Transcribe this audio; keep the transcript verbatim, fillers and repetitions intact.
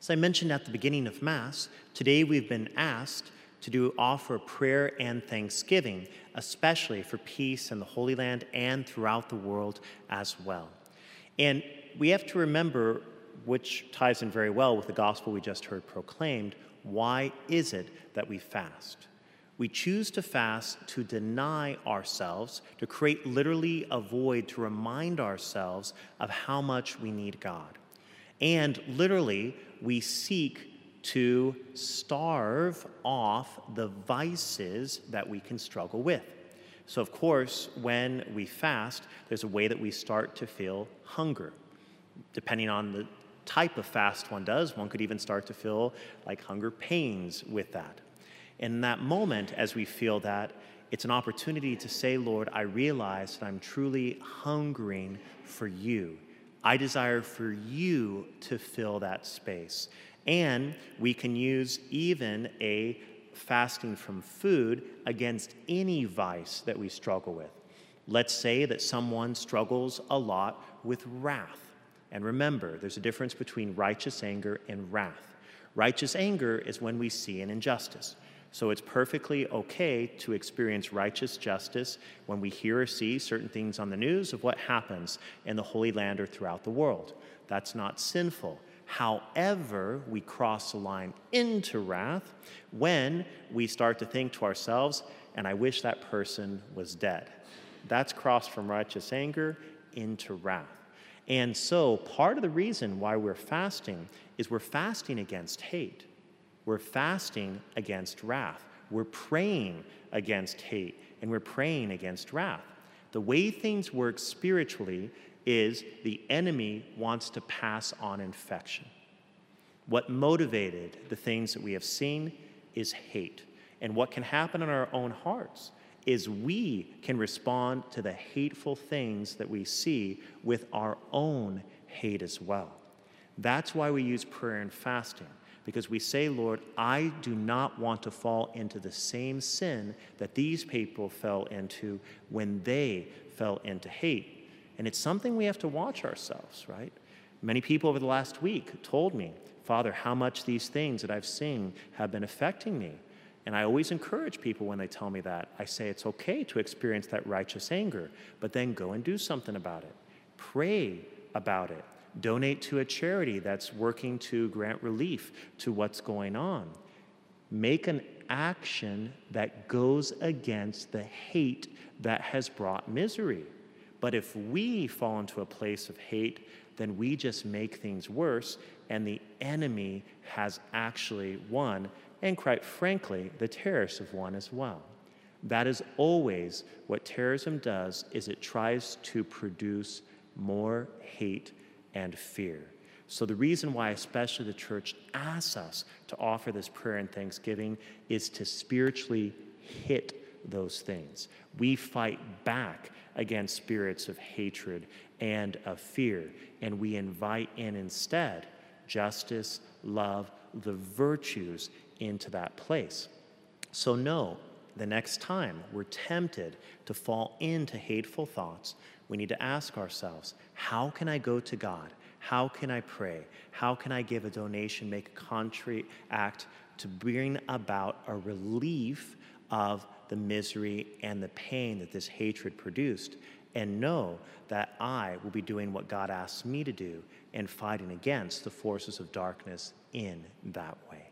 As I mentioned at the beginning of Mass, today we've been asked to do offer prayer and thanksgiving, especially for peace in the Holy Land and throughout the world as well. And we have to remember, which ties in very well with the gospel we just heard proclaimed, why is it that we fast? We choose to fast to deny ourselves, to create literally a void, to remind ourselves of how much we need God. And literally, we seek to starve off the vices that we can struggle with. So of course, when we fast, there's a way that we start to feel hunger. Depending on the type of fast one does, one could even start to feel like hunger pains with that. In that moment, as we feel that, it's an opportunity to say, Lord, I realize that I'm truly hungering for you. I desire for you to fill that space. And we can use even a fasting from food against any vice that we struggle with. Let's say that someone struggles a lot with wrath. And remember, there's a difference between righteous anger and wrath. Righteous anger is when we see an injustice. So it's perfectly okay to experience righteous justice when we hear or see certain things on the news of what happens in the Holy Land or throughout the world. That's not sinful. However, we cross the line into wrath when we start to think to ourselves, and I wish that person was dead. That's crossed from righteous anger into wrath. And so part of the reason why we're fasting is we're fasting against hate. We're fasting against wrath. We're praying against hate, and we're praying against wrath. The way things work spiritually is the enemy wants to pass on infection. What motivated the things that we have seen is hate. And what can happen in our own hearts is we can respond to the hateful things that we see with our own hate as well. That's why we use prayer and fasting, because we say, Lord, I do not want to fall into the same sin that these people fell into when they fell into hate. And it's something we have to watch ourselves, right? Many people over the last week told me, Father, how much these things that I've seen have been affecting me. And I always encourage people when they tell me that. I say it's okay to experience that righteous anger, but then go and do something about it. Pray about it. Donate to a charity that's working to grant relief to what's going on. Make an action that goes against the hate that has brought misery. But if we fall into a place of hate, then we just make things worse, and the enemy has actually won, and quite frankly, the terrorists have won as well. That is always what terrorism does, is it tries to produce more hate and fear. So the reason why especially the church asks us to offer this prayer and thanksgiving is to spiritually hit those things. We fight back against spirits of hatred and of fear, and we invite in instead justice, love, the virtues into that place. So no, the next time we're tempted to fall into hateful thoughts, we need to ask ourselves, how can I go to God? How can I pray? How can I give a donation, make a concrete act to bring about a relief of the misery and the pain that this hatred produced, and know that I will be doing what God asks me to do and fighting against the forces of darkness in that way.